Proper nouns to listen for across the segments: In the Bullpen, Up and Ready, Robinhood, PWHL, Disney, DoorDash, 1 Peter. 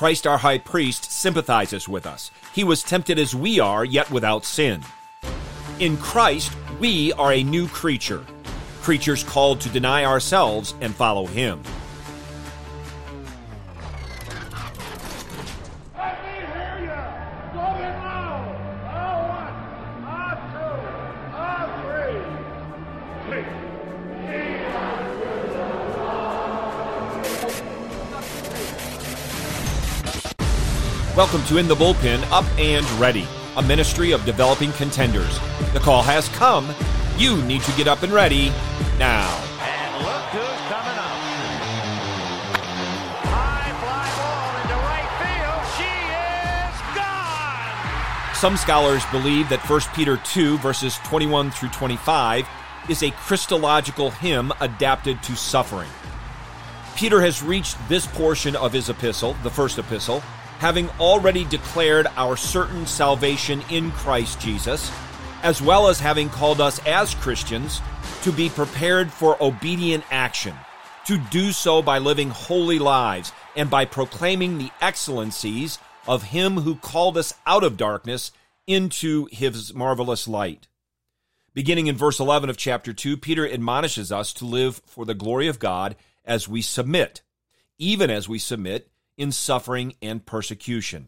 Christ our high priest sympathizes with us. He was tempted as we are, yet without sin. In Christ, we are a new creature, creatures called to deny ourselves and follow him. Welcome to In the Bullpen, Up and Ready, a ministry of developing contenders. The call has come. You need to get up and ready now. And look who's coming up. High fly ball into right field. She is gone. Some scholars believe that 1 Peter 2, verses 21 through 25, is a Christological hymn adapted to suffering. Peter has reached this portion of his epistle, the first epistle, having already declared our certain salvation in Christ Jesus, as well as having called us as Christians to be prepared for obedient action, to do so by living holy lives and by proclaiming the excellencies of him who called us out of darkness into his marvelous light. Beginning in verse 11 of chapter 2, Peter admonishes us to live for the glory of God as we submit, even as we submit in suffering and persecution.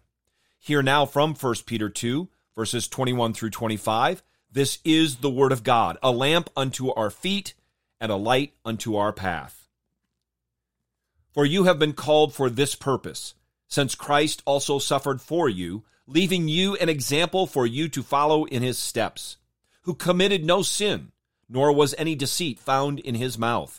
Hear now from 1 Peter 2, verses 21 through 25, "This is the word of God, a lamp unto our feet and a light unto our path. For you have been called for this purpose, since Christ also suffered for you, leaving you an example for you to follow in his steps, who committed no sin, nor was any deceit found in his mouth.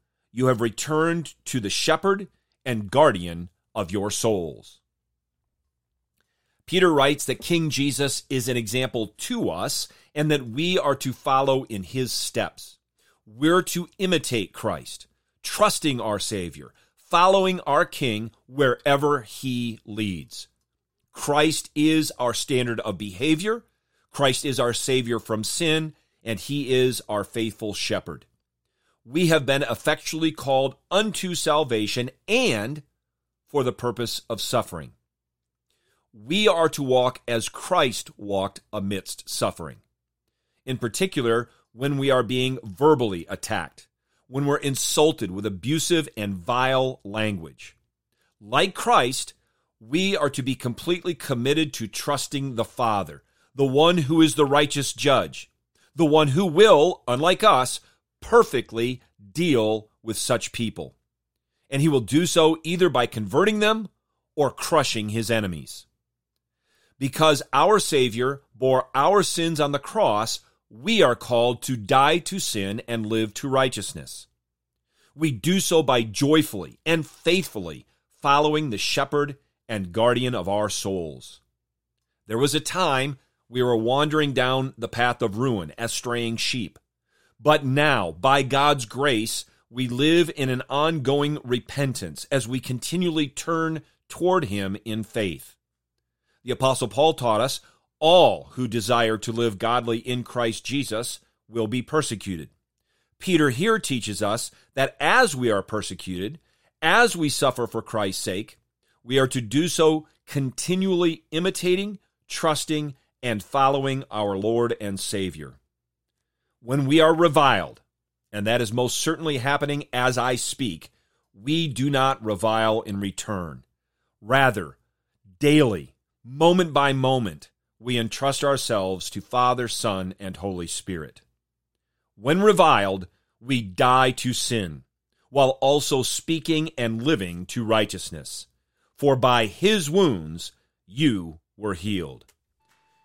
you have returned to the shepherd and guardian of your souls." Peter writes that King Jesus is an example to us and that we are to follow in his steps. We're to imitate Christ, trusting our Savior, following our King wherever he leads. Christ is our standard of behavior, Christ is our Savior from sin, and he is our faithful shepherd. We have been effectually called unto salvation and for the purpose of suffering. We are to walk as Christ walked amidst suffering. In particular, when we are being verbally attacked, when we're insulted with abusive and vile language. Like Christ, we are to be completely committed to trusting the Father, the one who is the righteous judge, the one who will, unlike us, perfectly deal with such people. And he will do so either by converting them or crushing his enemies. Because our Savior bore our sins on the cross, we are called to die to sin and live to righteousness. We do so by joyfully and faithfully following the shepherd and guardian of our souls. There was a time we were wandering down the path of ruin as straying sheep. But now, by God's grace, we live in an ongoing repentance as we continually turn toward him in faith. The Apostle Paul taught us, all who desire to live godly in Christ Jesus will be persecuted. Peter here teaches us that as we are persecuted, as we suffer for Christ's sake, we are to do so continually imitating, trusting, and following our Lord and Savior. When we are reviled, and that is most certainly happening as I speak, we do not revile in return. Rather, daily, moment by moment, we entrust ourselves to Father, Son, and Holy Spirit. When reviled, we die to sin, while also speaking and living to righteousness. For by his wounds you were healed.